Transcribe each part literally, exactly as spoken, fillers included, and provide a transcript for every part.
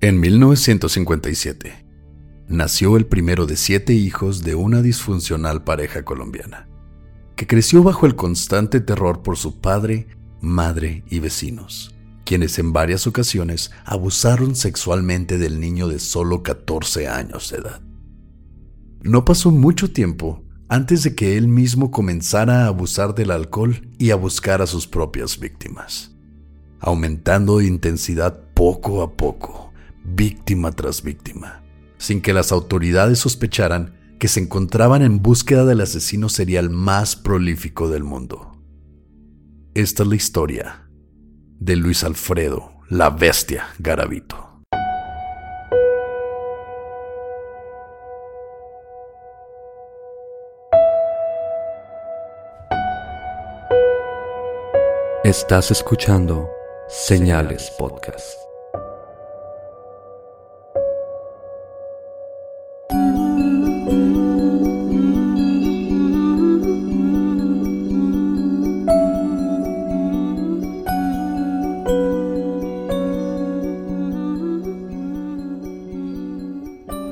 En mil novecientos cincuenta y siete, nació el primero de siete hijos de una disfuncional pareja colombiana, que creció bajo el constante terror por su padre, madre y vecinos, quienes en varias ocasiones abusaron sexualmente del niño de solo catorce años de edad. No pasó mucho tiempo antes de que él mismo comenzara a abusar del alcohol y a buscar a sus propias víctimas, aumentando de intensidad poco a poco, víctima tras víctima, sin que las autoridades sospecharan que se encontraban en búsqueda del asesino serial más prolífico del mundo. Esta es la historia de Luis Alfredo, la bestia Garavito. Estás escuchando Señales Podcast.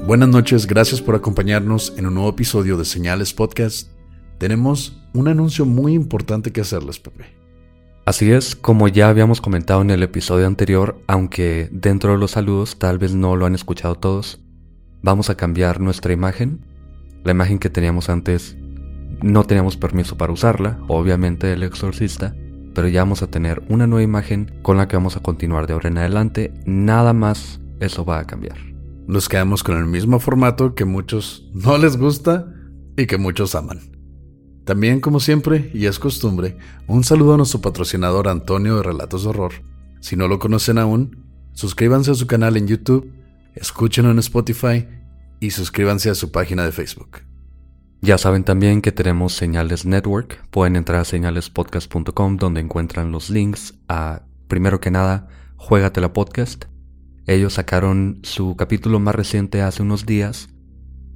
Buenas noches, gracias por acompañarnos en un nuevo episodio de Señales Podcast. Tenemos un anuncio muy importante que hacerles, Pepe. Así es, como ya habíamos comentado en el episodio anterior, aunque dentro de los saludos tal vez no lo han escuchado todos, vamos a cambiar nuestra imagen. La imagen que teníamos antes no teníamos permiso para usarla, obviamente del exorcista, pero ya vamos a tener una nueva imagen con la que vamos a continuar de ahora en adelante. Nada más, eso va a cambiar. Nos quedamos con el mismo formato que muchos no les gusta y que muchos aman. También, como siempre, y es costumbre, un saludo a nuestro patrocinador Antonio de Relatos de Horror. Si no lo conocen aún, suscríbanse a su canal en YouTube, escúchenlo en Spotify y suscríbanse a su página de Facebook. Ya saben también que tenemos Señales Network. Pueden entrar a señales podcast punto com, donde encuentran los links a, primero que nada, Juégatela Podcast. Ellos sacaron su capítulo más reciente hace unos días.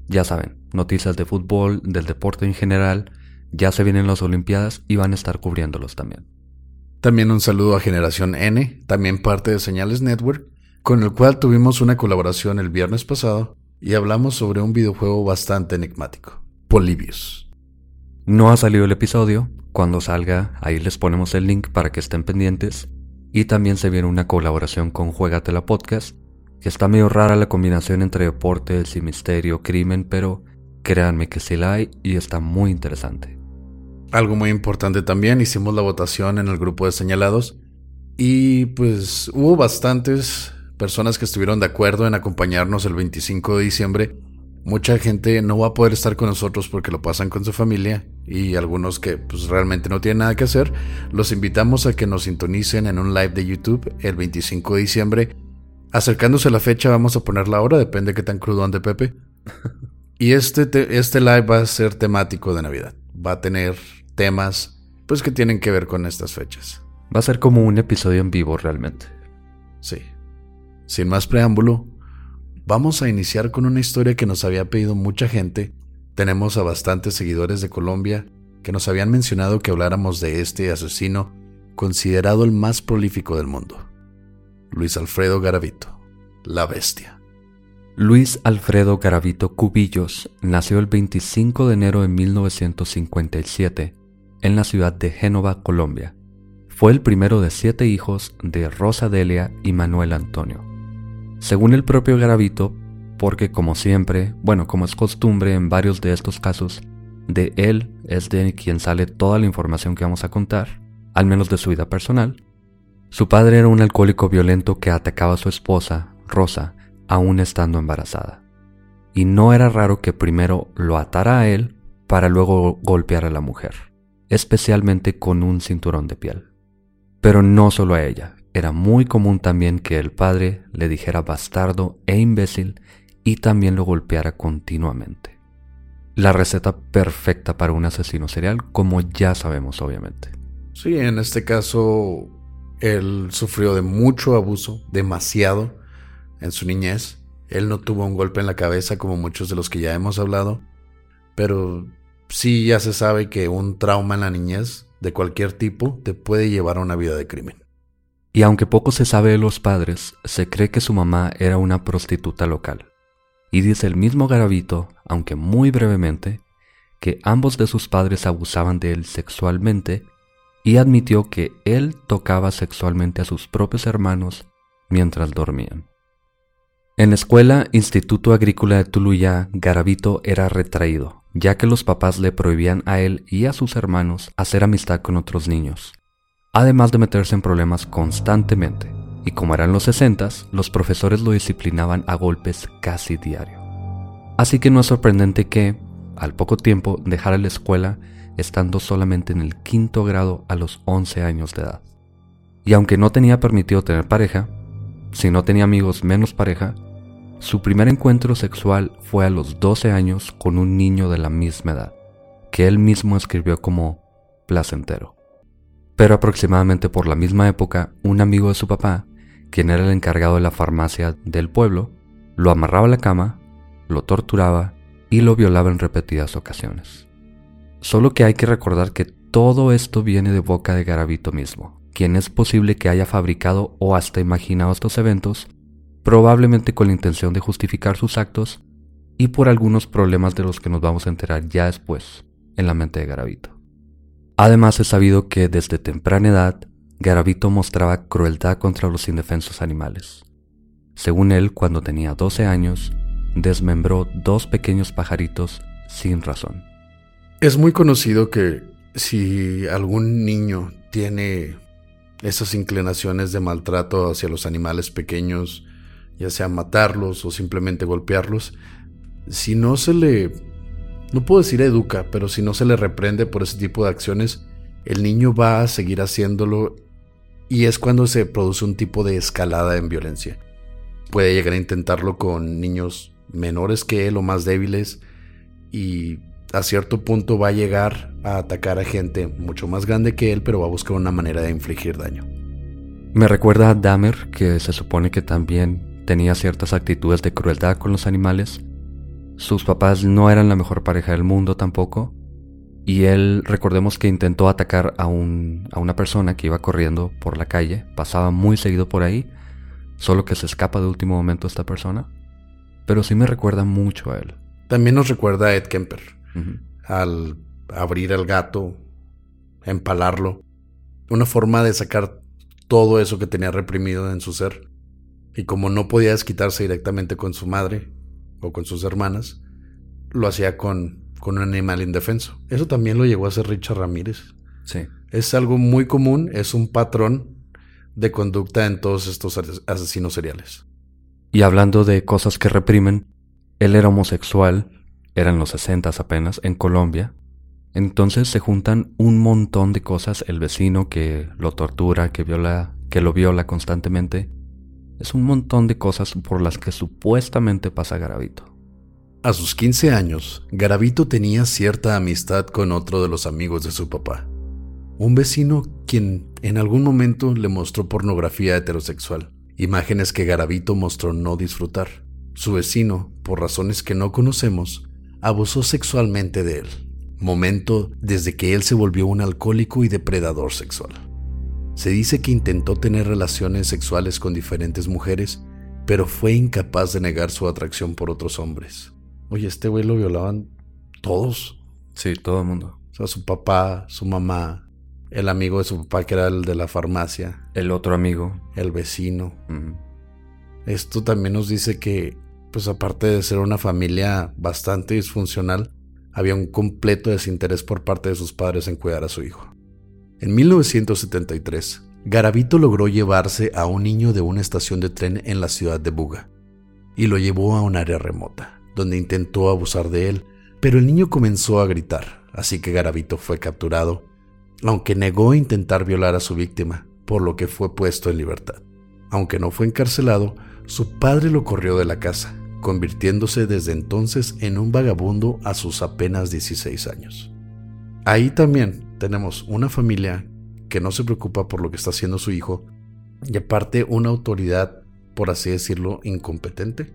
Ya saben, noticias de fútbol, del deporte en general. Ya se vienen las Olimpiadas y van a estar cubriéndolos también. También un saludo a Generación N, también parte de Señales Network, con el cual tuvimos una colaboración el viernes pasado y hablamos sobre un videojuego bastante enigmático, Polibius. No ha salido el episodio. Cuando salga, ahí les ponemos el link para que estén pendientes. Y también se viene una colaboración con Juégatela Podcast, que está medio rara la combinación entre deportes y misterio, crimen, pero créanme que sí la hay y está muy interesante. Algo muy importante también, hicimos la votación en el grupo de señalados y pues hubo bastantes personas que estuvieron de acuerdo en acompañarnos el veinticinco de diciembre. Mucha gente no va a poder estar con nosotros porque lo pasan con su familia y algunos que pues, realmente no tienen nada que hacer. Los invitamos a que nos sintonicen en un live de YouTube el veinticinco de diciembre. Acercándose a la fecha vamos a poner la hora, depende de qué tan crudo ande Pepe. Y este, te- este live va a ser temático de Navidad. Va a tener temas pues que tienen que ver con estas fechas. Va a ser como un episodio en vivo realmente. Sí. Sin más preámbulo, vamos a iniciar con una historia que nos había pedido mucha gente. Tenemos a bastantes seguidores de Colombia que nos habían mencionado que habláramos de este asesino considerado el más prolífico del mundo. Luis Alfredo Garavito, la bestia. Luis Alfredo Garavito Cubillos nació el veinticinco de enero de mil novecientos cincuenta y siete en la ciudad de Génova, Colombia. Fue el primero de siete hijos de Rosa Delia y Manuel Antonio. Según el propio Garavito, porque como siempre, bueno, como es costumbre en varios de estos casos, de él es de quien sale toda la información que vamos a contar, al menos de su vida personal. Su padre era un alcohólico violento que atacaba a su esposa, Rosa, aún estando embarazada. Y no era raro que primero lo atara a él para luego golpear a la mujer, especialmente con un cinturón de piel. Pero no solo a ella, era muy común también que el padre le dijera bastardo e imbécil y también lo golpeara continuamente. La receta perfecta para un asesino serial, como ya sabemos obviamente. Sí, en este caso él sufrió de mucho abuso, demasiado, en su niñez. Él no tuvo un golpe en la cabeza como muchos de los que ya hemos hablado, pero sí ya se sabe que un trauma en la niñez de cualquier tipo te puede llevar a una vida de crimen. Y aunque poco se sabe de los padres, se cree que su mamá era una prostituta local. Y dice el mismo Garavito, aunque muy brevemente, que ambos de sus padres abusaban de él sexualmente y admitió que él tocaba sexualmente a sus propios hermanos mientras dormían. En la escuela Instituto Agrícola de Tuluá, Garavito era retraído, ya que los papás le prohibían a él y a sus hermanos hacer amistad con otros niños, además de meterse en problemas constantemente, y como eran los sesentas, los profesores lo disciplinaban a golpes casi diario. Así que no es sorprendente que, al poco tiempo, dejara la escuela estando solamente en el quinto grado a los once años de edad. Y aunque no tenía permitido tener pareja, si no tenía amigos menos pareja, su primer encuentro sexual fue a los doce años con un niño de la misma edad, que él mismo escribió como placentero. Pero aproximadamente por la misma época, un amigo de su papá, quien era el encargado de la farmacia del pueblo, lo amarraba a la cama, lo torturaba y lo violaba en repetidas ocasiones. Solo que hay que recordar que todo esto viene de boca de Garavito mismo, quien es posible que haya fabricado o hasta imaginado estos eventos, probablemente con la intención de justificar sus actos y por algunos problemas de los que nos vamos a enterar ya después en la mente de Garavito. Además es sabido que desde temprana edad Garavito mostraba crueldad contra los indefensos animales. Según él, cuando tenía doce años, desmembró dos pequeños pajaritos sin razón. Es muy conocido que si algún niño tiene esas inclinaciones de maltrato hacia los animales pequeños, ya sea matarlos o simplemente golpearlos, si no se le, no puedo decir educa, pero si no se le reprende por ese tipo de acciones, el niño va a seguir haciéndolo y es cuando se produce un tipo de escalada en violencia. Puede llegar a intentarlo con niños menores que él o más débiles y a cierto punto va a llegar a atacar a gente mucho más grande que él, pero va a buscar una manera de infligir daño. Me recuerda a Dahmer, que se supone que también tenía ciertas actitudes de crueldad con los animales. Sus papás no eran la mejor pareja del mundo tampoco, y él, recordemos que intentó atacar a, un, a una persona que iba corriendo por la calle, pasaba muy seguido por ahí, solo que se escapa de último momento esta persona, pero sí me recuerda mucho a él. También nos recuerda a Ed Kemper. Uh-huh. Al abrir al gato, empalarlo, una forma de sacar todo eso que tenía reprimido en su ser. Y como no podía desquitarse directamente con su madre o con sus hermanas, lo hacía con, con un animal indefenso. Eso también lo llegó a hacer Richard Ramírez. Sí. Es algo muy común, es un patrón de conducta en todos estos asesinos seriales. Y hablando de cosas que reprimen, él era homosexual. Eran los sesentas apenas, en Colombia. Entonces se juntan un montón de cosas. El vecino que lo tortura, que viola, que lo viola constantemente. Es un montón de cosas por las que supuestamente pasa Garavito. A sus quince años, Garavito tenía cierta amistad con otro de los amigos de su papá. Un vecino quien en algún momento le mostró pornografía heterosexual. Imágenes que Garavito mostró no disfrutar. Su vecino, por razones que no conocemos, abusó sexualmente de él, momento desde que él se volvió un alcohólico y depredador sexual. Se dice que intentó tener relaciones sexuales con diferentes mujeres, pero fue incapaz de negar su atracción por otros hombres. Oye, este güey lo violaban todos. Sí, todo el mundo. O sea, su papá, su mamá, El amigo de su papá, que era el de la farmacia. El otro amigo. El vecino. Uh-huh. Esto también nos dice que, pues aparte de ser una familia bastante disfuncional, había un completo desinterés por parte de sus padres en cuidar a su hijo. En mil novecientos setenta y tres, Garavito logró llevarse a un niño de una estación de tren en la ciudad de Buga y lo llevó a un área remota, donde intentó abusar de él, pero el niño comenzó a gritar, así que Garavito fue capturado, aunque negó intentar violar a su víctima, por lo que fue puesto en libertad. Aunque no fue encarcelado, su padre lo corrió de la casa, convirtiéndose desde entonces en un vagabundo a sus apenas dieciséis años. Ahí también tenemos una familia que no se preocupa por lo que está haciendo su hijo y aparte una autoridad, por así decirlo, incompetente.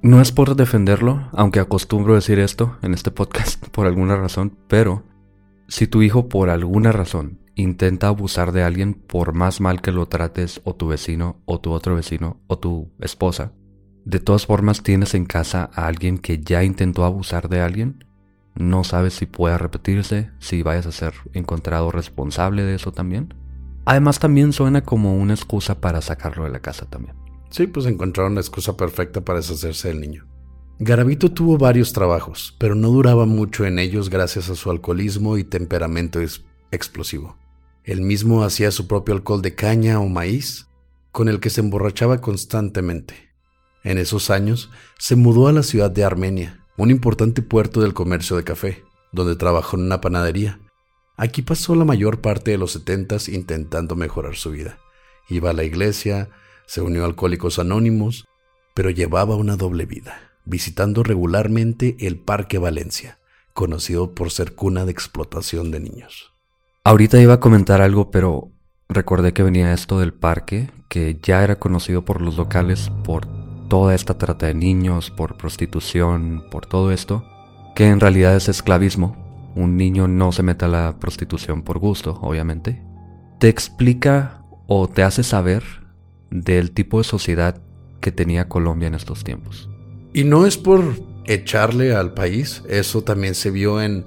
No es por defenderlo, aunque acostumbro decir esto en este podcast por alguna razón, pero si tu hijo por alguna razón intenta abusar de alguien, por más mal que lo trates, o tu vecino, o tu otro vecino, o tu esposa, de todas formas tienes en casa a alguien que ya intentó abusar de alguien. No sabes si pueda repetirse, si vayas a ser encontrado responsable de eso también. Además también suena como una excusa para sacarlo de la casa también. Sí, pues encontraron la excusa perfecta para deshacerse del niño. Garavito tuvo varios trabajos, pero no duraba mucho en ellos gracias a su alcoholismo y temperamento explosivo. Él mismo hacía su propio alcohol de caña o maíz, con el que se emborrachaba constantemente. En esos años se mudó a la ciudad de Armenia, un importante puerto del comercio de café, donde trabajó en una panadería. Aquí pasó la mayor parte de los setentas intentando mejorar su vida. Iba a la iglesia, se unió a Alcohólicos Anónimos, pero llevaba una doble vida, visitando regularmente el Parque Valencia, conocido por ser cuna de explotación de niños. Ahorita iba a comentar algo, pero recordé que venía esto del parque, que ya era conocido por los locales por toda esta trata de niños, por prostitución, por todo esto, que en realidad es esclavismo. Un niño no se mete a la prostitución por gusto, obviamente. Te explica o te hace saber del tipo de sociedad que tenía Colombia en estos tiempos. Y no es por echarle al país, eso también se vio en,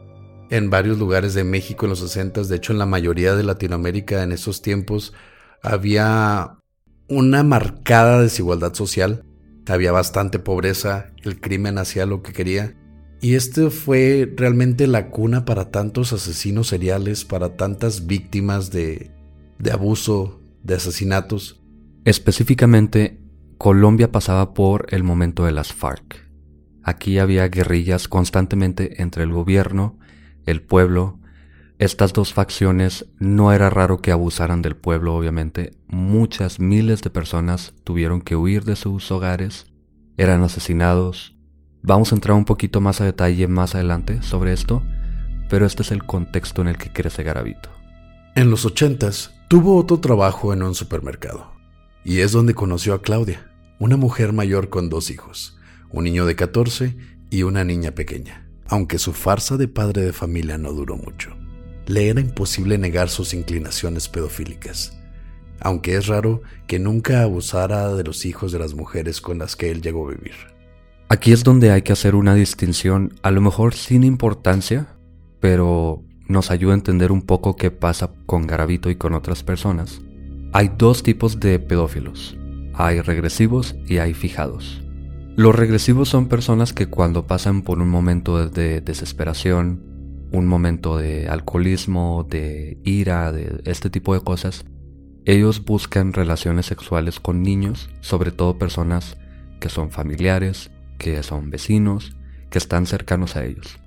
en varios lugares de México en los sesentas, de hecho en la mayoría de Latinoamérica en esos tiempos había una marcada desigualdad social, había bastante pobreza, el crimen hacía lo que quería y este fue realmente la cuna para tantos asesinos seriales, para tantas víctimas de, de abuso, de asesinatos. Específicamente, Colombia pasaba por el momento de las FARC. Aquí había guerrillas constantemente entre el gobierno, el pueblo. Estas dos facciones no era raro que abusaran del pueblo, obviamente. Muchas miles de personas tuvieron que huir de sus hogares, eran asesinados. Vamos a entrar un poquito más a detalle más adelante sobre esto, pero este es el contexto en el que crece Garavito. En los ochentas tuvo otro trabajo en un supermercado, y es donde conoció a Claudia, una mujer mayor con dos hijos, un niño de catorce y una niña pequeña, aunque su farsa de padre de familia no duró mucho. Le era imposible negar sus inclinaciones pedofílicas, aunque es raro que nunca abusara de los hijos de las mujeres con las que él llegó a vivir. Aquí es donde hay que hacer una distinción, a lo mejor sin importancia, pero nos ayuda a entender un poco qué pasa con Garavito y con otras personas. Hay dos tipos de pedófilos. Hay regresivos y hay fijados. Los regresivos son personas que cuando pasan por un momento de desesperación, un momento de alcoholismo, de ira, de este tipo de cosas, ellos buscan relaciones sexuales con niños, sobre todo personas que son familiares, que son vecinos, que están cercanos a ellos.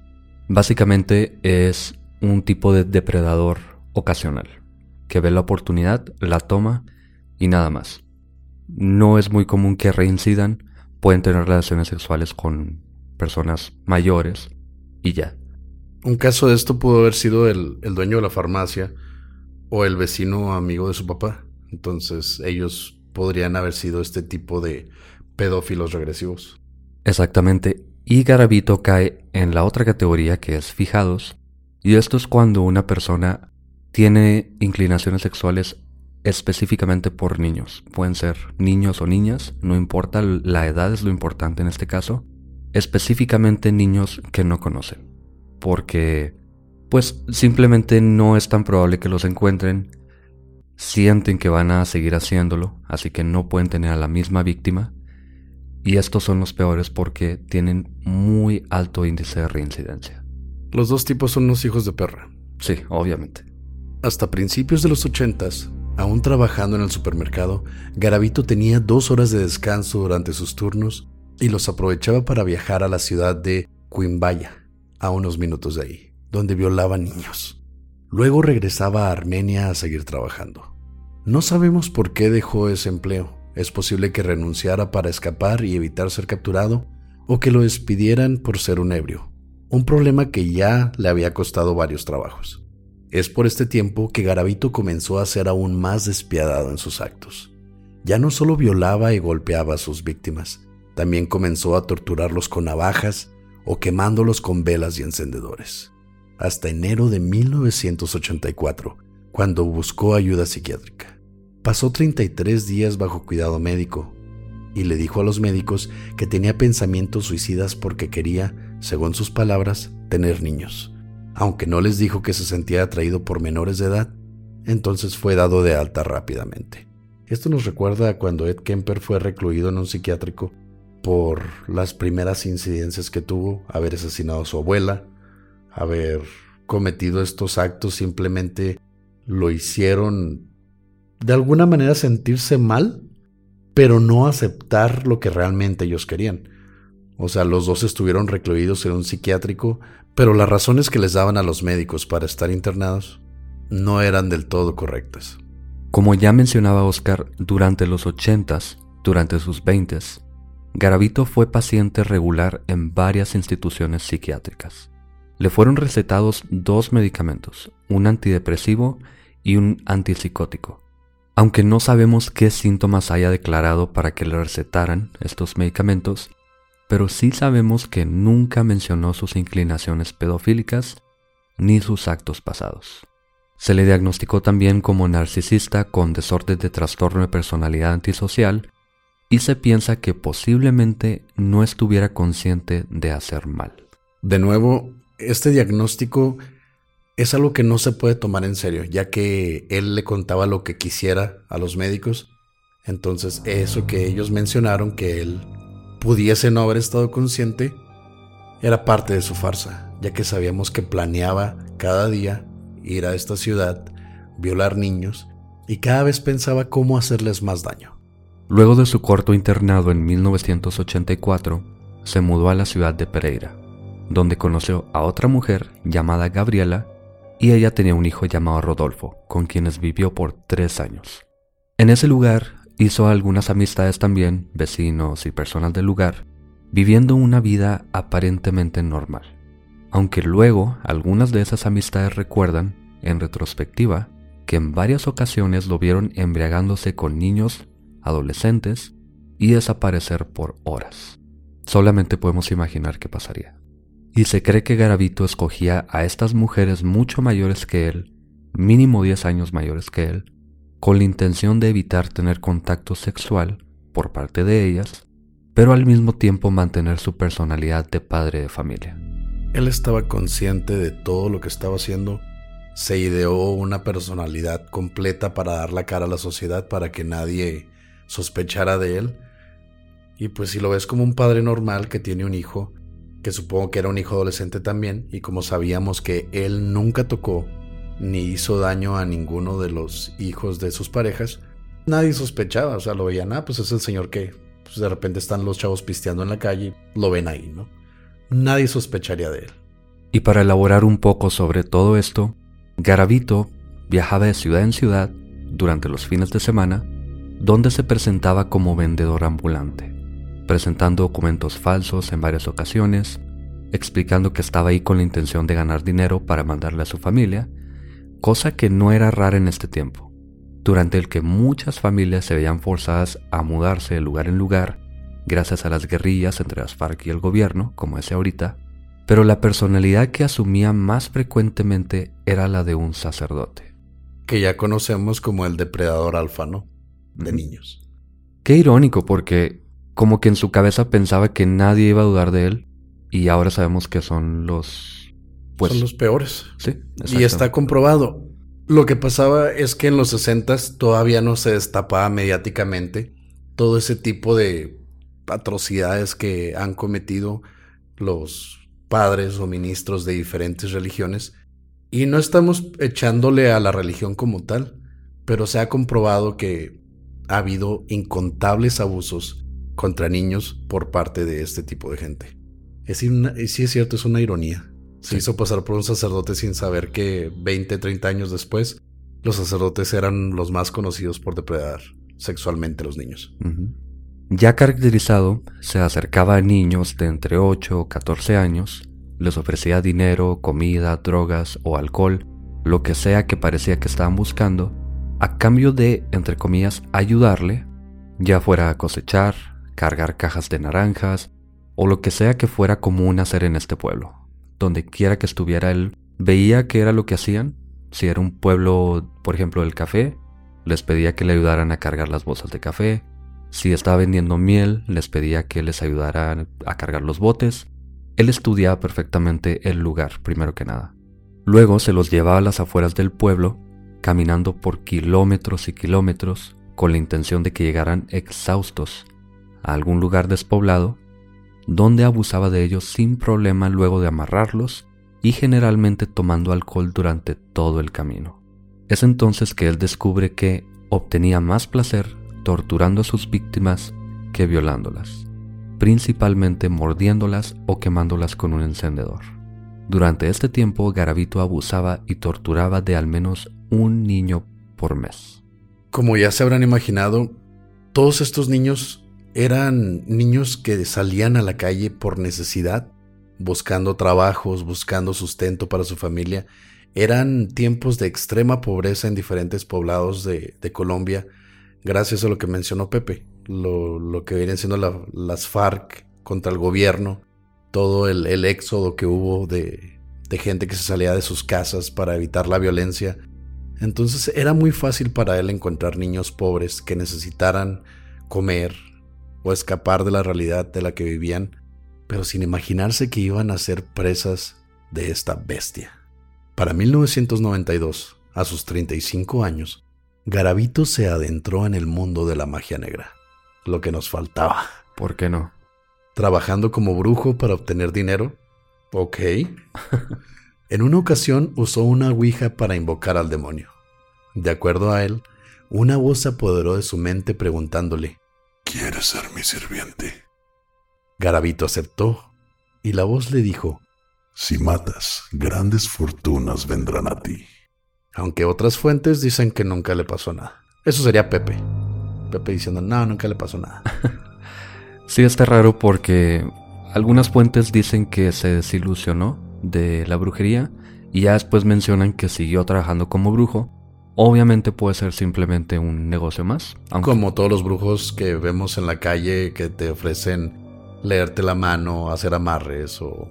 Básicamente es un tipo de depredador ocasional, que ve la oportunidad, la toma y nada más. No es muy común que reincidan, pueden tener relaciones sexuales con personas mayores y ya. Un caso de esto pudo haber sido el, el dueño de la farmacia o el vecino amigo de su papá. Entonces ellos podrían haber sido este tipo de pedófilos regresivos. Exactamente. Y Garavito cae en la otra categoría que es fijados. Y esto es cuando una persona tiene inclinaciones sexuales específicamente por niños. Pueden ser niños o niñas, no importa, la edad es lo importante en este caso. Específicamente niños que no conocen, porque pues simplemente no es tan probable que los encuentren. Sienten que van a seguir haciéndolo, así que no pueden tener a la misma víctima. Y estos son los peores porque tienen muy alto índice de reincidencia. Los dos tipos son unos hijos de perra. Sí, obviamente. Hasta principios de los ochentas, aún trabajando en el supermercado, Garavito tenía dos horas de descanso durante sus turnos y los aprovechaba para viajar a la ciudad de Quimbaya, a unos minutos de ahí, donde violaba niños. Luego regresaba a Armenia a seguir trabajando. No sabemos por qué dejó ese empleo. Es posible que renunciara para escapar y evitar ser capturado, o que lo despidieran por ser un ebrio, un problema que ya le había costado varios trabajos. Es por este tiempo que Garavito comenzó a ser aún más despiadado en sus actos. Ya no solo violaba y golpeaba a sus víctimas, también comenzó a torturarlos con navajas o quemándolos con velas y encendedores. Hasta enero de mil novecientos ochenta y cuatro, cuando buscó ayuda psiquiátrica. Pasó treinta y tres días bajo cuidado médico y le dijo a los médicos que tenía pensamientos suicidas porque quería, según sus palabras, tener niños. Aunque no les dijo que se sentía atraído por menores de edad, entonces fue dado de alta rápidamente. Esto nos recuerda a cuando Ed Kemper fue recluido en un psiquiátrico por las primeras incidencias que tuvo, haber asesinado a su abuela, haber cometido estos actos, simplemente lo hicieron de alguna manera sentirse mal, pero no aceptar lo que realmente ellos querían. O sea, los dos estuvieron recluidos en un psiquiátrico, pero las razones que les daban a los médicos para estar internados no eran del todo correctas. Como ya mencionaba Oscar, durante los ochentas, durante sus veintes, Garavito fue paciente regular en varias instituciones psiquiátricas. Le fueron recetados dos medicamentos, un antidepresivo y un antipsicótico. Aunque no sabemos qué síntomas haya declarado para que le recetaran estos medicamentos, pero sí sabemos que nunca mencionó sus inclinaciones pedofílicas ni sus actos pasados. Se le diagnosticó también como narcisista con desorden de trastorno de personalidad antisocial y se piensa que posiblemente no estuviera consciente de hacer mal. De nuevo, este diagnóstico es algo que no se puede tomar en serio, ya que él le contaba lo que quisiera a los médicos. Entonces, eso que ellos mencionaron que él pudiese no haber estado consciente, era parte de su farsa, ya que sabíamos que planeaba cada día ir a esta ciudad, violar niños, y cada vez pensaba cómo hacerles más daño. Luego de su corto internado en mil novecientos ochenta y cuatro, se mudó a la ciudad de Pereira, donde conoció a otra mujer llamada Gabriela, y ella tenía un hijo llamado Rodolfo, con quienes vivió por tres años. En ese lugar hizo algunas amistades también, vecinos y personas del lugar, viviendo una vida aparentemente normal. Aunque luego algunas de esas amistades recuerdan, en retrospectiva, que en varias ocasiones lo vieron embriagándose con niños, adolescentes y desaparecer por horas. Solamente podemos imaginar qué pasaría. Y se cree que Garavito escogía a estas mujeres mucho mayores que él, mínimo diez años mayores que él, con la intención de evitar tener contacto sexual por parte de ellas, pero al mismo tiempo mantener su personalidad de padre de familia. Él estaba consciente de todo lo que estaba haciendo, se ideó una personalidad completa para dar la cara a la sociedad, para que nadie sospechara de él, y pues si lo ves como un padre normal que tiene un hijo, que supongo que era un hijo adolescente también, y como sabíamos que él nunca tocó ni hizo daño a ninguno de los hijos de sus parejas, nadie sospechaba. O sea, lo veían, ah, pues es el señor que pues de repente están los chavos pisteando en la calle, lo ven ahí, ¿no? Nadie sospecharía de él. Y para elaborar un poco sobre todo esto, Garavito viajaba de ciudad en ciudad durante los fines de semana, donde se presentaba como vendedor ambulante, presentando documentos falsos en varias ocasiones, explicando que estaba ahí con la intención de ganar dinero para mandarle a su familia, cosa que no era rara en este tiempo, durante el que muchas familias se veían forzadas a mudarse de lugar en lugar gracias a las guerrillas entre las FARC y el gobierno, como decía ahorita, pero la personalidad que asumía más frecuentemente era la de un sacerdote. Que ya conocemos como el depredador alfa, ¿no? De mm. niños. Qué irónico, porque como que en su cabeza pensaba que nadie iba a dudar de él, y ahora sabemos que son los pues son los peores. Sí, y está comprobado. Lo que pasaba es que en los sesentas todavía no se destapaba mediáticamente todo ese tipo de atrocidades que han cometido los padres o ministros de diferentes religiones. Y no estamos echándole a la religión como tal, pero se ha comprobado que ha habido incontables abusos contra niños por parte de este tipo de gente. Es una, y sí es cierto, es una ironía. Se sí. hizo pasar por un sacerdote sin saber que veinte, treinta años después los sacerdotes eran los más conocidos por depredar sexualmente a los niños. Uh-huh. Ya caracterizado, se acercaba a niños de entre ocho o catorce años, les ofrecía dinero, comida, drogas o alcohol, lo que sea que parecía que estaban buscando, a cambio de, entre comillas, ayudarle, ya fuera a cosechar, cargar cajas de naranjas o lo que sea que fuera común hacer en este pueblo. Donde quiera que estuviera él, veía que era lo que hacían. Si era un pueblo, por ejemplo, del café, les pedía que le ayudaran a cargar las bolsas de café. Si estaba vendiendo miel, les pedía que les ayudaran a cargar los botes. Él estudiaba perfectamente el lugar, primero que nada. Luego se los llevaba a las afueras del pueblo, caminando por kilómetros y kilómetros, con la intención de que llegaran exhaustos a algún lugar despoblado, donde abusaba de ellos sin problema luego de amarrarlos y generalmente tomando alcohol durante todo el camino. Es entonces que él descubre que obtenía más placer torturando a sus víctimas que violándolas, principalmente mordiéndolas o quemándolas con un encendedor. Durante este tiempo, Garavito abusaba y torturaba de al menos un niño por mes. Como ya se habrán imaginado, todos estos niños eran niños que salían a la calle por necesidad, buscando trabajos, buscando sustento para su familia. Eran tiempos de extrema pobreza en diferentes poblados de, de Colombia, gracias a lo que mencionó Pepe, lo, lo que vienen siendo la, las FARC contra el gobierno, todo el, el éxodo que hubo de, de gente que se salía de sus casas para evitar la violencia. Entonces era muy fácil para él encontrar niños pobres que necesitaran comer o escapar de la realidad de la que vivían, pero sin imaginarse que iban a ser presas de esta bestia. Para mil novecientos noventa y dos, a sus treinta y cinco años, Garavito se adentró en el mundo de la magia negra, lo que nos faltaba. ¿Por qué no? Trabajando como brujo para obtener dinero. Ok. En una ocasión usó una ouija para invocar al demonio. De acuerdo a él, una voz se apoderó de su mente preguntándole: ¿quieres ser mi sirviente? Garavito aceptó, y la voz le dijo: si matas, grandes fortunas vendrán a ti. Aunque otras fuentes dicen que nunca le pasó nada. Eso sería Pepe. Pepe diciendo, no, nunca le pasó nada. Sí, está raro porque algunas fuentes dicen que se desilusionó de la brujería y ya después mencionan que siguió trabajando como brujo. Obviamente puede ser simplemente un negocio más. Aunque... como todos los brujos que vemos en la calle que te ofrecen leerte la mano, hacer amarres o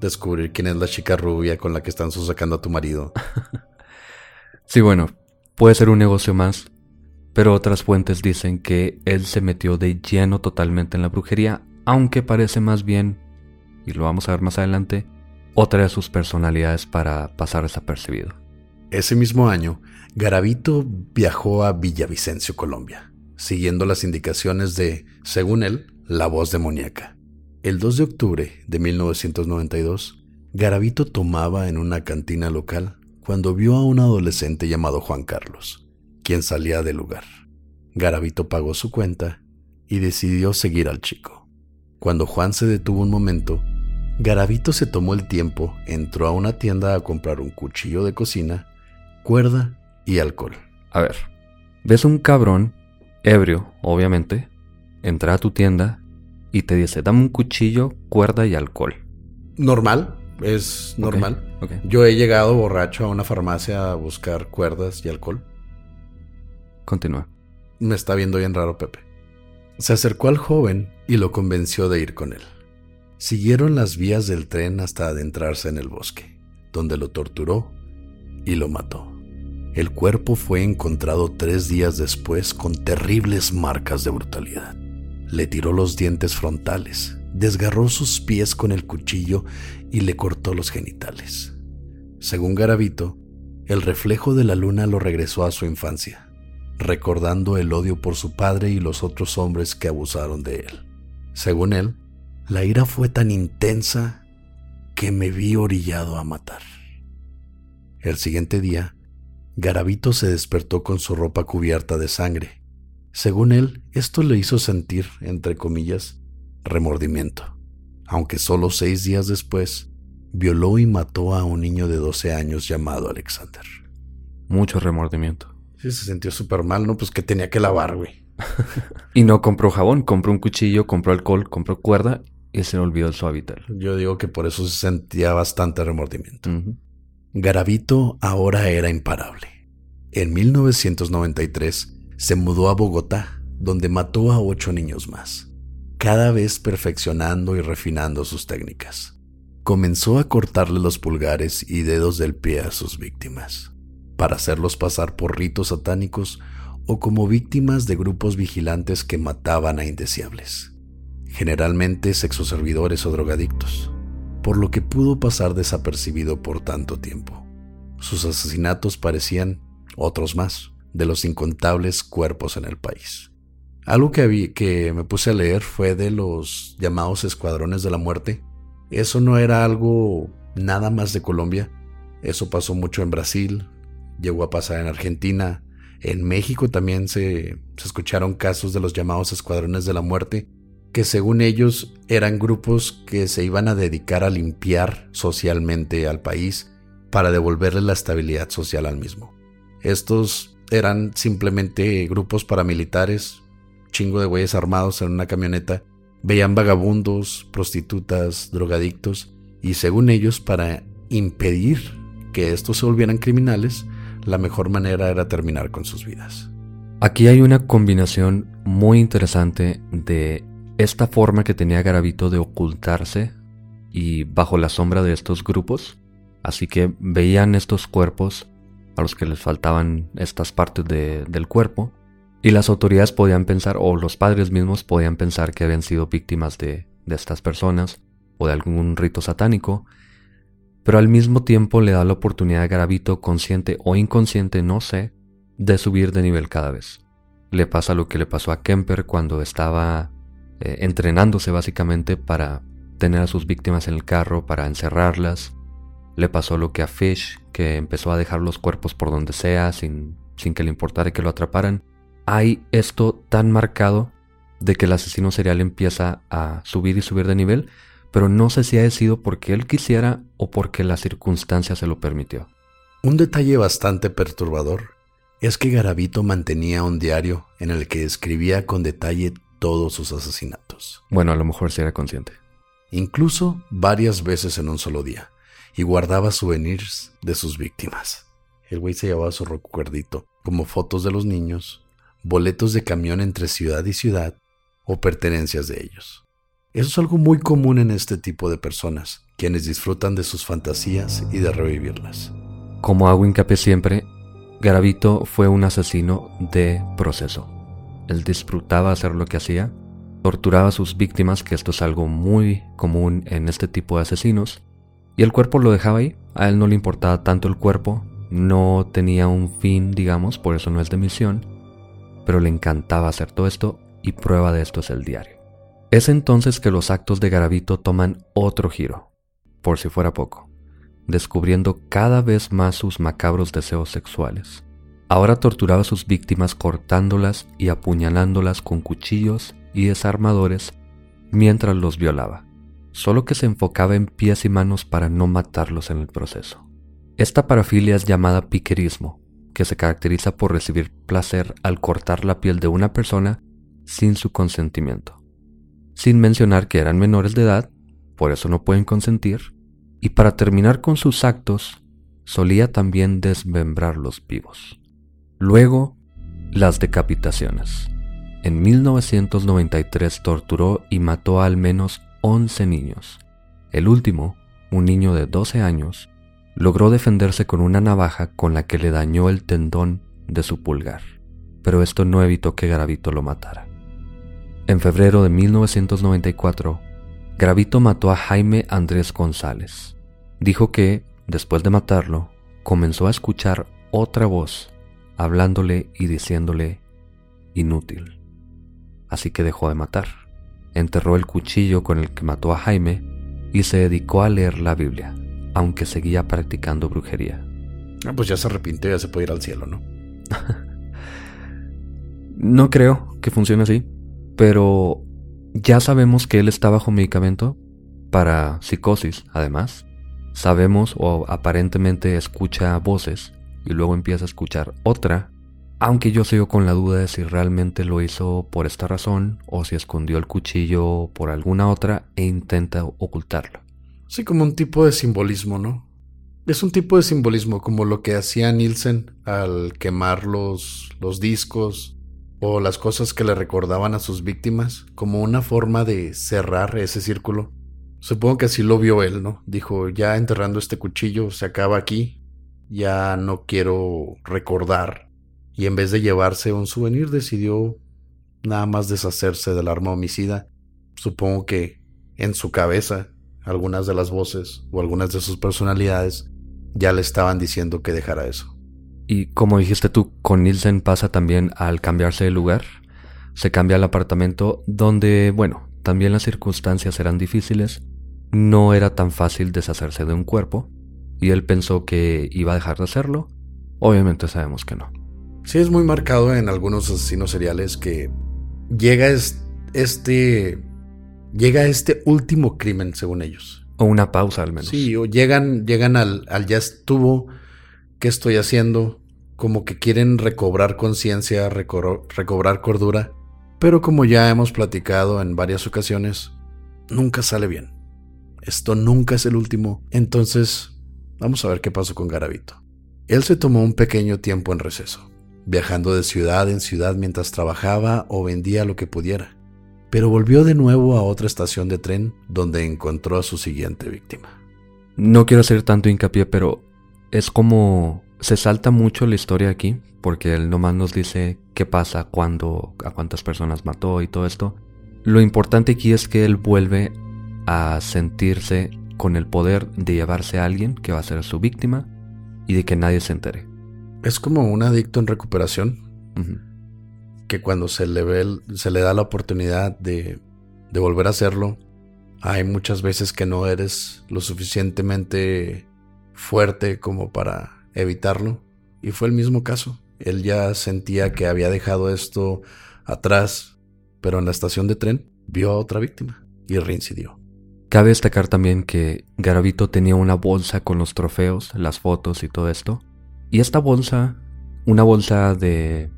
descubrir quién es la chica rubia con la que están sacando a tu marido. Sí, bueno, puede ser un negocio más, pero otras fuentes dicen que él se metió de lleno totalmente en la brujería, aunque parece más bien, y lo vamos a ver más adelante, otra de sus personalidades para pasar desapercibido. Ese mismo año, Garavito viajó a Villavicencio, Colombia, siguiendo las indicaciones de, según él, la voz demoníaca. El dos de octubre de mil novecientos noventa y dos, Garavito tomaba en una cantina local cuando vio a un adolescente llamado Juan Carlos, quien salía del lugar. Garavito pagó su cuenta y decidió seguir al chico. Cuando Juan se detuvo un momento, Garavito se tomó el tiempo, entró a una tienda a comprar un cuchillo de cocina, cuerda y alcohol. A ver, ves un cabrón, ebrio, obviamente, entra a tu tienda y te dice, dame un cuchillo, cuerda y alcohol. Normal, es normal. Okay, okay. Yo he llegado borracho a una farmacia a buscar cuerdas y alcohol. Continúa. Me está viendo bien raro, Pepe. Se acercó al joven y lo convenció de ir con él. Siguieron las vías del tren hasta adentrarse en el bosque, donde lo torturó y lo mató. El cuerpo fue encontrado tres días después con terribles marcas de brutalidad. Le tiró los dientes frontales, desgarró sus pies con el cuchillo y le cortó los genitales. Según Garavito, el reflejo de la luna lo regresó a su infancia, recordando el odio por su padre y los otros hombres que abusaron de él. Según él, la ira fue tan intensa que me vi orillado a matar. El siguiente día, Garavito se despertó con su ropa cubierta de sangre. Según él, esto le hizo sentir, entre comillas, remordimiento, aunque solo seis días después violó y mató a un niño de doce años llamado Alexander. Mucho remordimiento. Sí, se sintió súper mal, ¿no? Pues que tenía que lavar, güey. Y no compró jabón, compró un cuchillo, compró alcohol, compró cuerda y se le olvidó el suavitel. Yo digo que por eso se sentía bastante remordimiento. Uh-huh. Garavito ahora era imparable. En mil novecientos noventa y tres se mudó a Bogotá, donde mató a ocho niños más, cada vez perfeccionando y refinando sus técnicas. Comenzó a cortarle los pulgares y dedos del pie a sus víctimas, para hacerlos pasar por ritos satánicos o como víctimas de grupos vigilantes que mataban a indeseables, generalmente sexoservidores o drogadictos, por lo que pudo pasar desapercibido por tanto tiempo. Sus asesinatos parecían otros más de los incontables cuerpos en el país. Algo que, había, que me puse a leer fue de los llamados escuadrones de la muerte. Eso no era algo nada más de Colombia. Eso pasó mucho en Brasil, llegó a pasar en Argentina. En México también se, se escucharon casos de los llamados escuadrones de la muerte, que según ellos eran grupos que se iban a dedicar a limpiar socialmente al país para devolverle la estabilidad social al mismo. Estos eran simplemente grupos paramilitares, chingo de güeyes armados en una camioneta. Veían vagabundos, prostitutas, drogadictos, y según ellos, para impedir que estos se volvieran criminales, la mejor manera era terminar con sus vidas. Aquí hay una combinación muy interesante de esta forma que tenía Garavito de ocultarse y bajo la sombra de estos grupos, así que veían estos cuerpos a los que les faltaban estas partes de, del cuerpo. Y las autoridades podían pensar, o los padres mismos podían pensar que habían sido víctimas de, de estas personas o de algún rito satánico, pero al mismo tiempo le da la oportunidad a Garavito, consciente o inconsciente, no sé, de subir de nivel cada vez. Le pasa lo que le pasó a Kemper cuando estaba eh, entrenándose básicamente para tener a sus víctimas en el carro, para encerrarlas. Le pasó lo que a Fish, que empezó a dejar los cuerpos por donde sea sin, sin que le importara que lo atraparan. Hay esto tan marcado de que el asesino serial empieza a subir y subir de nivel, pero no sé si ha sido porque él quisiera o porque la circunstancia se lo permitió. Un detalle bastante perturbador es que Garavito mantenía un diario en el que escribía con detalle todos sus asesinatos. Bueno, a lo mejor sí era consciente. Incluso varias veces en un solo día, y guardaba souvenirs de sus víctimas. El güey se llevaba su recuerdito, como fotos de los niños, boletos de camión entre ciudad y ciudad o pertenencias de ellos. Eso es algo muy común en este tipo de personas, quienes disfrutan de sus fantasías y de revivirlas. Como hago hincapié siempre, Garavito fue un asesino de proceso. Él disfrutaba hacer lo que hacía, torturaba a sus víctimas, que esto es algo muy común en este tipo de asesinos, y el cuerpo lo dejaba ahí. A él no le importaba tanto el cuerpo, no tenía un fin, digamos, por eso no es de misión, pero le encantaba hacer todo esto, y prueba de esto es el diario. Es entonces que los actos de Garavito toman otro giro, por si fuera poco, descubriendo cada vez más sus macabros deseos sexuales. Ahora torturaba a sus víctimas cortándolas y apuñalándolas con cuchillos y desarmadores mientras los violaba, solo que se enfocaba en pies y manos para no matarlos en el proceso. Esta parafilia es llamada piquerismo, que se caracteriza por recibir placer al cortar la piel de una persona sin su consentimiento. Sin mencionar que eran menores de edad, por eso no pueden consentir, y para terminar con sus actos, solía también desmembrarlos vivos. Luego, las decapitaciones. En mil novecientos noventa y tres torturó y mató a al menos once niños. El último, un niño de doce años, logró defenderse con una navaja con la que le dañó el tendón de su pulgar, pero esto no evitó que Garavito lo matara. En febrero de mil novecientos noventa y cuatro, Garavito mató a Jaime Andrés González. Dijo que Después de matarlo, comenzó a escuchar otra voz, hablándole y diciéndole inútil. Así que dejó de matar. Enterró el cuchillo con el que mató a Jaime y se dedicó a leer la Biblia, aunque seguía practicando brujería. Ah, pues ya se arrepintió, ya se puede ir al cielo, ¿no? No creo que funcione así, pero ya sabemos que él está bajo medicamento para psicosis, además. Sabemos o aparentemente escucha voces y luego empieza a escuchar otra, aunque yo sigo con la duda de si realmente lo hizo por esta razón o si escondió el cuchillo por alguna otra e intenta ocultarlo. Sí, como un tipo de simbolismo, ¿no? Es un tipo de simbolismo como lo que hacía Nielsen al quemar los, los discos o las cosas que le recordaban a sus víctimas, como una forma de cerrar ese círculo. Supongo que así lo vio él, ¿no? Dijo, ya enterrando este cuchillo se acaba aquí, ya no quiero recordar. Y en vez de llevarse un souvenir decidió nada más deshacerse del arma homicida. Supongo que en su cabeza algunas de las voces o algunas de sus personalidades ya le estaban diciendo que dejara eso. Y como dijiste tú, con Nielsen pasa también al cambiarse de lugar. Se cambia al apartamento donde, bueno, también las circunstancias eran difíciles. No era tan fácil deshacerse de un cuerpo y él pensó que iba a dejar de hacerlo. Obviamente sabemos que no. Sí, es muy marcado en algunos asesinos seriales que llega este llega este último crimen, según ellos. O una pausa al menos. Sí, o llegan, llegan al, al ya estuvo, ¿qué estoy haciendo? Como que quieren recobrar conciencia, recobro, recobrar cordura, pero como ya hemos platicado en varias ocasiones, nunca sale bien. Esto nunca es el último. Entonces, vamos a ver qué pasó con Garavito. Él se tomó un pequeño tiempo en receso, viajando de ciudad en ciudad mientras trabajaba o vendía lo que pudiera, pero volvió de nuevo a otra estación de tren donde encontró a su siguiente víctima. No quiero hacer tanto hincapié, pero es como se salta mucho la historia aquí, porque él nomás nos dice qué pasa, cuándo, a cuántas personas mató y todo esto. Lo importante aquí es que él vuelve a sentirse con el poder de llevarse a alguien que va a ser su víctima y de que nadie se entere. Es como un adicto en recuperación, uh-huh, que cuando se le ve el, se le da la oportunidad de, de volver a hacerlo, hay muchas veces que no eres lo suficientemente fuerte como para evitarlo. Y fue el mismo caso. Él ya sentía que había dejado esto atrás, pero en la estación de tren vio a otra víctima y reincidió. Cabe destacar también que Garavito tenía una bolsa con los trofeos, las fotos y todo esto. Y esta bolsa, una bolsa de,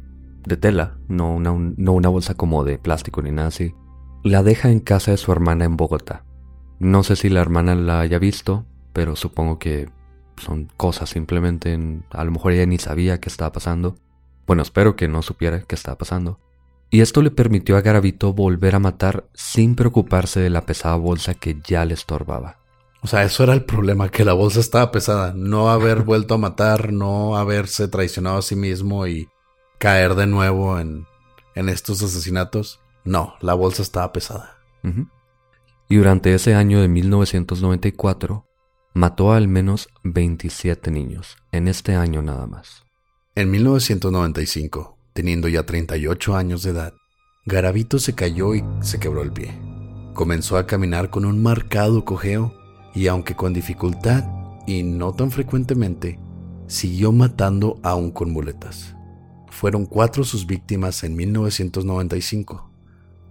de tela, no una, un, no una bolsa como de plástico ni nada así, la deja en casa de su hermana en Bogotá. No sé si la hermana la haya visto, pero supongo que son cosas simplemente, en, a lo mejor ella ni sabía qué estaba pasando. Bueno, espero que no supiera qué estaba pasando. Y esto le permitió a Garavito volver a matar sin preocuparse de la pesada bolsa que ya le estorbaba. O sea, eso era el problema, que la bolsa estaba pesada. No haber vuelto a matar, no haberse traicionado a sí mismo y caer de nuevo en, en estos asesinatos. No, la bolsa estaba pesada. Uh-huh. Y durante ese año de mil novecientos noventa y cuatro, mató a al menos veintisiete niños, en este año nada más. En mil novecientos noventa y cinco... teniendo ya treinta y ocho años de edad, Garavito se cayó y se quebró el pie. Comenzó a caminar con un marcado cojeo y, aunque con dificultad y no tan frecuentemente, siguió matando aún con muletas. Fueron cuatro sus víctimas en mil novecientos noventa y cinco.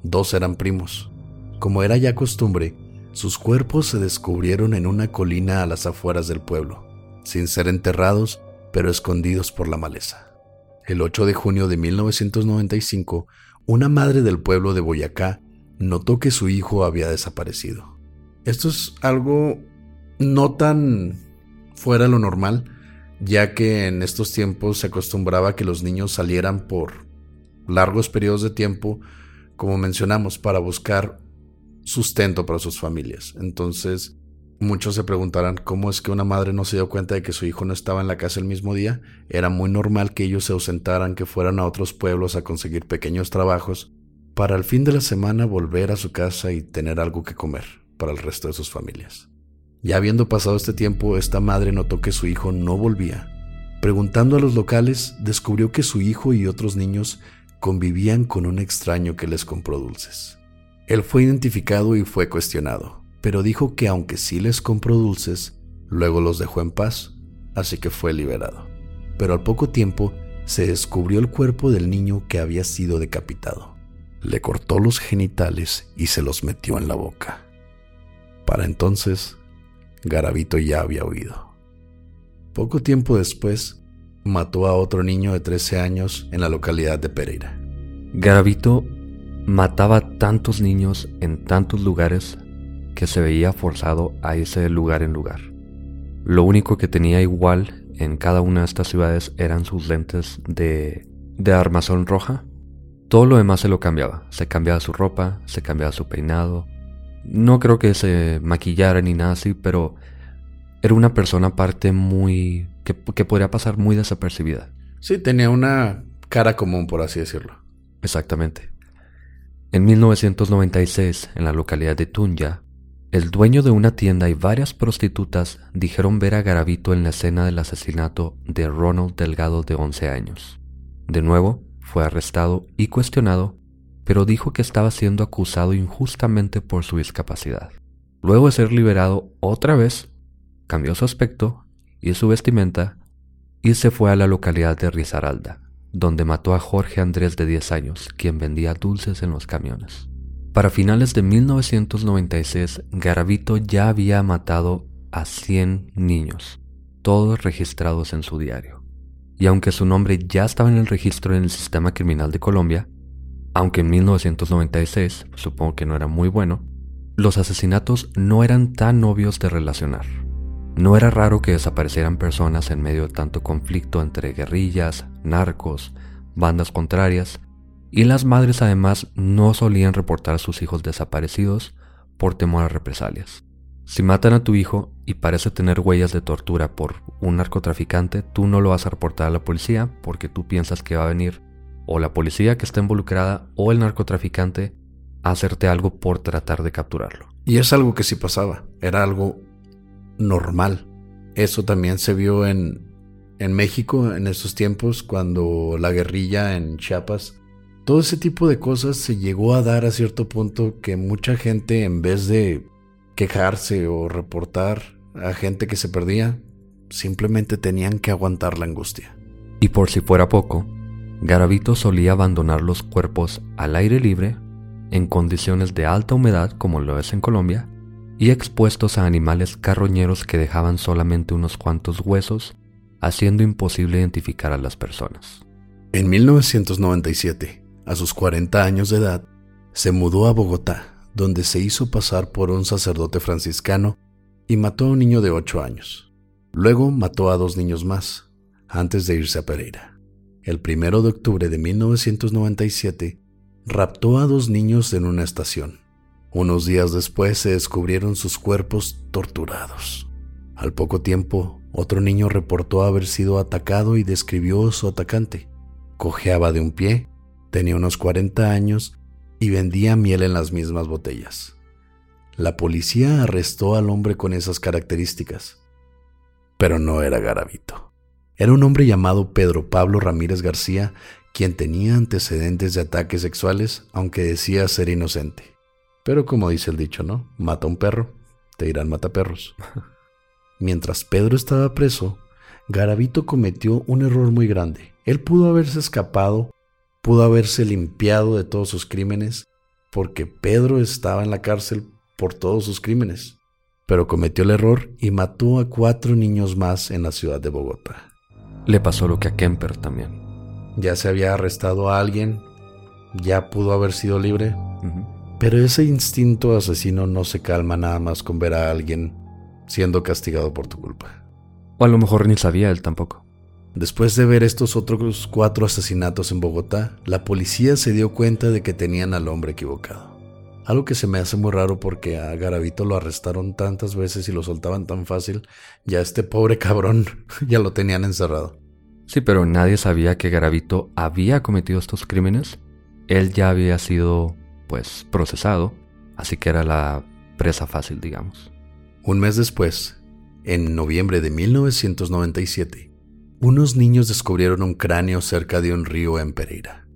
Dos eran primos. Como era ya costumbre, sus cuerpos se descubrieron en una colina a las afueras del pueblo, sin ser enterrados, pero escondidos por la maleza. El ocho de junio de mil novecientos noventa y cinco, una madre del pueblo de Boyacá notó que su hijo había desaparecido. Esto es algo no tan fuera de lo normal, ya que en estos tiempos se acostumbraba que los niños salieran por largos periodos de tiempo, como mencionamos, para buscar sustento para sus familias. Entonces, muchos se preguntarán cómo es que una madre no se dio cuenta de que su hijo no estaba en la casa el mismo día. Era muy normal que ellos se ausentaran, que fueran a otros pueblos a conseguir pequeños trabajos, para al fin de la semana volver a su casa y tener algo que comer para el resto de sus familias. Ya habiendo pasado este tiempo, esta madre notó que su hijo no volvía. Preguntando a los locales, descubrió que su hijo y otros niños convivían con un extraño que les compró dulces. Él fue identificado y fue cuestionado, pero dijo que aunque sí les compró dulces, luego los dejó en paz, así que fue liberado. Pero al poco tiempo se descubrió el cuerpo del niño que había sido decapitado. Le cortó los genitales y se los metió en la boca. Para entonces, Garavito ya había huido. Poco tiempo después, mató a otro niño de trece años en la localidad de Pereira. Garavito mataba tantos niños en tantos lugares que se veía forzado a irse de lugar en lugar. Lo único que tenía igual en cada una de estas ciudades eran sus lentes de, de armazón roja. Todo lo demás se lo cambiaba. Se cambiaba su ropa, se cambiaba su peinado. No creo que se maquillara ni nada así, pero era una persona aparte muy... que, que podría pasar muy desapercibida. Sí, tenía una cara común, por así decirlo. Exactamente. En mil novecientos noventa y seis, en la localidad de Tunja, el dueño de una tienda y varias prostitutas dijeron ver a Garavito en la escena del asesinato de Ronald Delgado, de once años. De nuevo, fue arrestado y cuestionado, pero dijo que estaba siendo acusado injustamente por su discapacidad. Luego de ser liberado otra vez, cambió su aspecto y su vestimenta y se fue a la localidad de Risaralda, donde mató a Jorge Andrés, de diez años, quien vendía dulces en los camiones. Para finales de mil novecientos noventa y seis, Garavito ya había matado a cien niños, todos registrados en su diario. Y aunque su nombre ya estaba en el registro en el sistema criminal de Colombia, aunque en mil novecientos noventa y seis, supongo que no era muy bueno, los asesinatos no eran tan obvios de relacionar. No era raro que desaparecieran personas en medio de tanto conflicto entre guerrillas, narcos, bandas contrarias. Y las madres además no solían reportar a sus hijos desaparecidos por temor a represalias. Si matan a tu hijo y parece tener huellas de tortura por un narcotraficante, tú no lo vas a reportar a la policía porque tú piensas que va a venir o la policía que está involucrada o el narcotraficante a hacerte algo por tratar de capturarlo. Y es algo que sí pasaba, era algo normal. Eso también se vio en, en México en esos tiempos cuando la guerrilla en Chiapas... Todo ese tipo de cosas se llegó a dar a cierto punto que mucha gente, en vez de quejarse o reportar a gente que se perdía, simplemente tenían que aguantar la angustia. Y por si fuera poco, Garavito solía abandonar los cuerpos al aire libre, en condiciones de alta humedad como lo es en Colombia, y expuestos a animales carroñeros que dejaban solamente unos cuantos huesos, haciendo imposible identificar a las personas. En mil novecientos noventa y siete... a sus cuarenta años de edad, se mudó a Bogotá, donde se hizo pasar por un sacerdote franciscano y mató a un niño de ocho años. Luego mató a dos niños más, antes de irse a Pereira. El primero de octubre de mil novecientos noventa y siete, raptó a dos niños en una estación. Unos días después se descubrieron sus cuerpos torturados. Al poco tiempo, otro niño reportó haber sido atacado y describió a su atacante. Cojeaba de un pie, tenía unos cuarenta años y vendía miel en las mismas botellas. La policía arrestó al hombre con esas características, pero no era Garavito. Era un hombre llamado Pedro Pablo Ramírez García, quien tenía antecedentes de ataques sexuales, aunque decía ser inocente. Pero como dice el dicho, ¿no? Mata a un perro, te dirán mataperros. Mientras Pedro estaba preso, Garavito cometió un error muy grande. Él pudo haberse escapado, pudo haberse limpiado de todos sus crímenes, porque Pedro estaba en la cárcel por todos sus crímenes. Pero cometió el error y mató a cuatro niños más en la ciudad de Bogotá. Le pasó lo que a Kemper también. Ya se había arrestado a alguien, ya pudo haber sido libre, uh-huh. Pero ese instinto asesino no se calma nada más con ver a alguien siendo castigado por tu culpa. O a lo mejor ni sabía él tampoco. Después de ver estos otros cuatro asesinatos en Bogotá, la policía se dio cuenta de que tenían al hombre equivocado. Algo que se me hace muy raro porque a Garavito lo arrestaron tantas veces y lo soltaban tan fácil, ya este pobre cabrón ya lo tenían encerrado. Sí, pero nadie sabía que Garavito había cometido estos crímenes. Él ya había sido, pues, procesado, así que era la presa fácil, digamos. Un mes después, en noviembre de mil novecientos noventa y siete, unos niños descubrieron un cráneo cerca de un río en Pereira.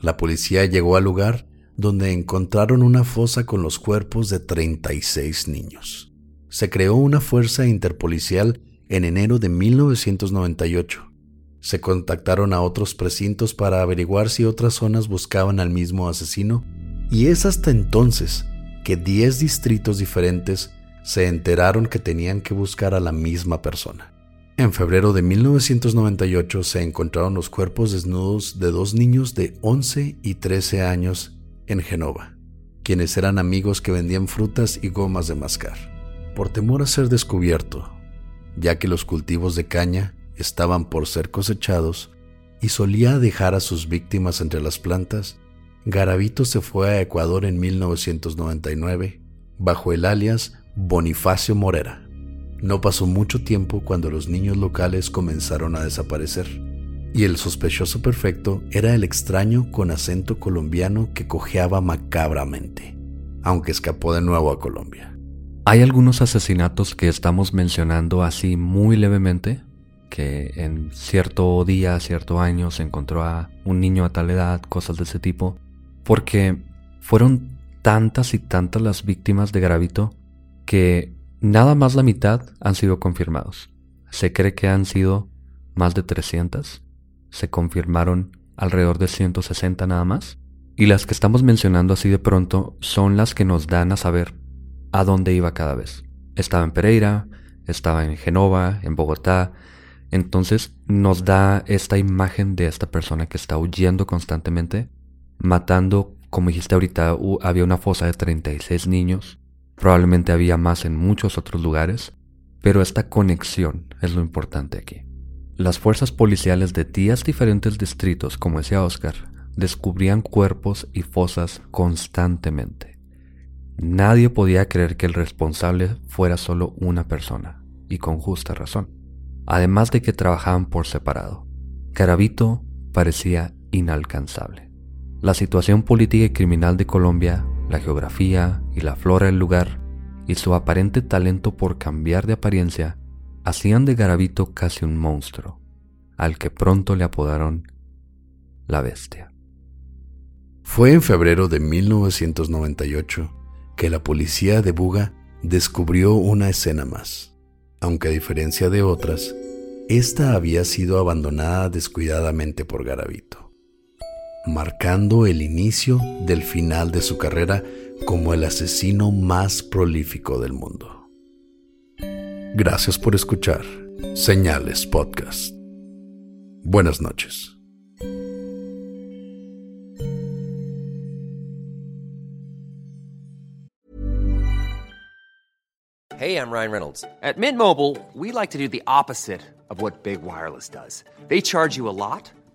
La policía llegó al lugar donde encontraron una fosa con los cuerpos de treinta y seis niños. Se creó una fuerza interpolicial en enero de mil novecientos noventa y ocho. Se contactaron a otros precintos para averiguar si otras zonas buscaban al mismo asesino, y es hasta entonces que diez distritos diferentes se enteraron que tenían que buscar a la misma persona. En febrero de mil novecientos noventa y ocho se encontraron los cuerpos desnudos de dos niños de once y trece años en Genova, quienes eran amigos que vendían frutas y gomas de mascar. Por temor a ser descubierto, ya que los cultivos de caña estaban por ser cosechados y solía dejar a sus víctimas entre las plantas, Garavito se fue a Ecuador en mil novecientos noventa y nueve bajo el alias Bonifacio Morera. No pasó mucho tiempo cuando los niños locales comenzaron a desaparecer, y el sospechoso perfecto era el extraño con acento colombiano que cojeaba macabramente, aunque escapó de nuevo a Colombia. Hay algunos asesinatos que estamos mencionando así muy levemente, que en cierto día, cierto año se encontró a un niño a tal edad, cosas de ese tipo, porque fueron tantas y tantas las víctimas de Garavito que nada más la mitad han sido confirmados. Se cree que han sido más de trescientas, se confirmaron alrededor de ciento sesenta nada más, y las que estamos mencionando así de pronto son las que nos dan a saber a dónde iba cada vez. Estaba en Pereira, estaba en Genova, en Bogotá. Entonces nos da esta imagen de esta persona que está huyendo constantemente, matando, como dijiste ahorita, uh, había una fosa de treinta y seis niños, probablemente había más en muchos otros lugares, pero esta conexión es lo importante aquí. Las fuerzas policiales de diez diferentes distritos, como decía Oscar, descubrían cuerpos y fosas constantemente. Nadie podía creer que el responsable fuera solo una persona, y con justa razón. Además de que trabajaban por separado, Garavito parecía inalcanzable. La situación política y criminal de Colombia, la geografía y la flora del lugar, y su aparente talento por cambiar de apariencia, hacían de Garavito casi un monstruo, al que pronto le apodaron la Bestia. Fue en febrero de mil novecientos noventa y ocho que la policía de Buga descubrió una escena más. Aunque a diferencia de otras, esta había sido abandonada descuidadamente por Garavito, marcando el inicio del final de su carrera como el asesino más prolífico del mundo. Gracias por escuchar Señales Podcast. Buenas noches. Hey, I'm Ryan Reynolds. At Mint Mobile, we like to do the opposite of what Big Wireless does. They charge you a lot,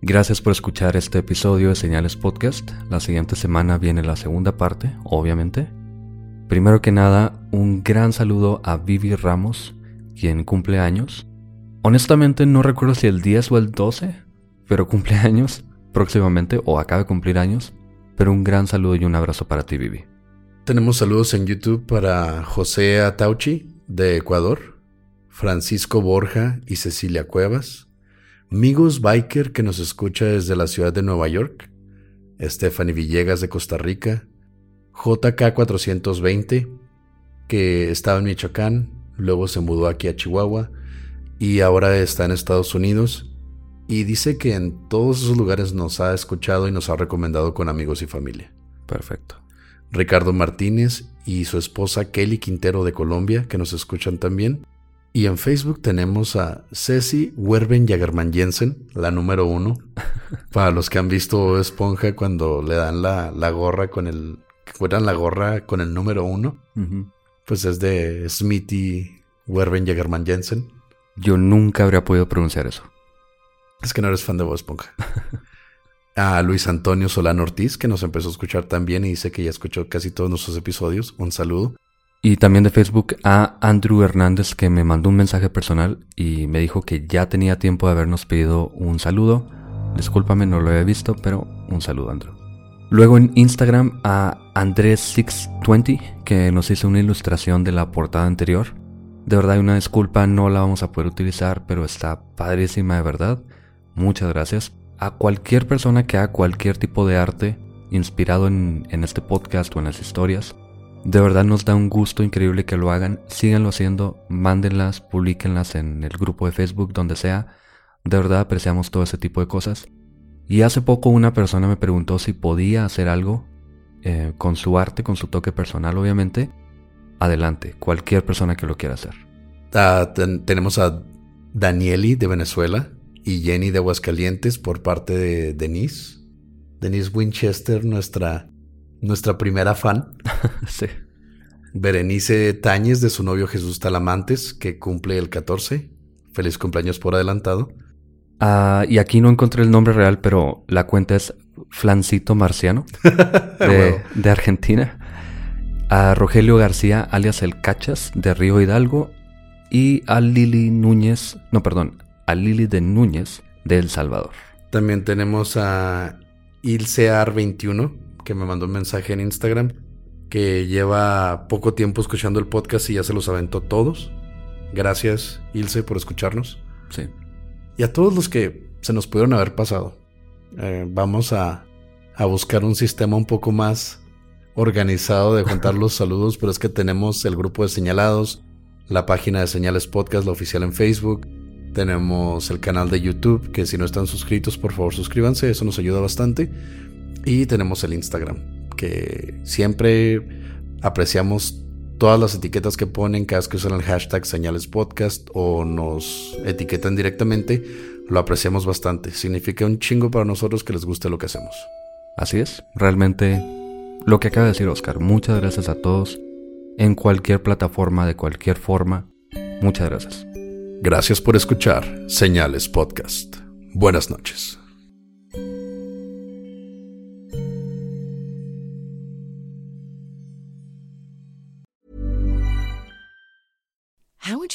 Gracias por escuchar este episodio de Señales Podcast. La siguiente semana viene la segunda parte, obviamente. Primero que nada, un gran saludo a Vivi Ramos, quien cumple años. Honestamente no recuerdo si el diez o el doce, pero cumple años próximamente, o acaba de cumplir años. Pero un gran saludo y un abrazo para ti, Vivi. Tenemos saludos en YouTube para José Atauchi, de Ecuador, Francisco Borja y Cecilia Cuevas, Amigos Biker que nos escucha desde la ciudad de Nueva York, Stephanie Villegas de Costa Rica, J K cuatrocientos veinte, que estaba en Michoacán, luego se mudó aquí a Chihuahua y ahora está en Estados Unidos, y dice que en todos esos lugares nos ha escuchado y nos ha recomendado con amigos y familia. Perfecto. Ricardo Martínez y su esposa Kelly Quintero de Colombia, que nos escuchan también. Y en Facebook tenemos a Ceci Werben Jagerman Jensen, la número uno. Para los que han visto Bob Esponja, cuando le dan la, la gorra con el... cuelgan la gorra con el número uno. Uh-huh. Pues es de Smithy Werben Jagerman Jensen. Yo nunca habría podido pronunciar eso. Es que no eres fan de Bob Esponja. A Luis Antonio Solano Ortiz, que nos empezó a escuchar también y dice que ya escuchó casi todos nuestros episodios. Un saludo. Y también de Facebook a Andrew Hernández, que me mandó un mensaje personal y me dijo que ya tenía tiempo de habernos pedido un saludo. Discúlpame, no lo había visto, pero un saludo, Andrew. Luego en Instagram a Andrés seis veinte, que nos hizo una ilustración de la portada anterior. De verdad, una disculpa, no la vamos a poder utilizar, pero está padrísima de verdad. Muchas gracias. A cualquier persona que haga cualquier tipo de arte inspirado en, en este podcast o en las historias, de verdad nos da un gusto increíble que lo hagan. Síganlo haciendo, mándenlas, publíquenlas en el grupo de Facebook, donde sea. De verdad apreciamos todo ese tipo de cosas. Y hace poco una persona me preguntó si podía hacer algo eh, con su arte, con su toque personal, obviamente. Adelante, cualquier persona que lo quiera hacer. Uh, ten- tenemos a Danieli de Venezuela y Jenny de Aguascalientes por parte de Denise. Denise Winchester, nuestra, nuestra primera fan. Sí. Berenice Táñez de su novio Jesús Talamantes, que cumple el catorce. Feliz cumpleaños por adelantado. Uh, y aquí no encontré el nombre real, pero la cuenta es Flancito Marciano de, bueno. de Argentina. A Rogelio García, alias El Cachas, de Río Hidalgo. Y a Lili Núñez, no, perdón, a Lili de Núñez, de El Salvador. También tenemos a Ilsear veintiuno, que me mandó un mensaje en Instagram, que lleva poco tiempo escuchando el podcast y ya se los aventó todos. Gracias, Ilse, por escucharnos. Sí. Y a todos los que se nos pudieron haber pasado. Eh, vamos a, a buscar un sistema un poco más organizado de juntar los saludos, pero es que tenemos el grupo de señalados, la página de Señales Podcast, la oficial en Facebook, tenemos el canal de YouTube, que si no están suscritos, por favor suscríbanse, eso nos ayuda bastante, y tenemos el Instagram, que siempre apreciamos todas las etiquetas que ponen, cada vez que usan el hashtag Señales Podcast o nos etiquetan directamente, lo apreciamos bastante, significa un chingo para nosotros que les guste lo que hacemos. Así es, realmente. Lo que acaba de decir Oscar, muchas gracias a todos, en cualquier plataforma, de cualquier forma, muchas gracias. Gracias por escuchar Señales Podcast. Buenas noches. How would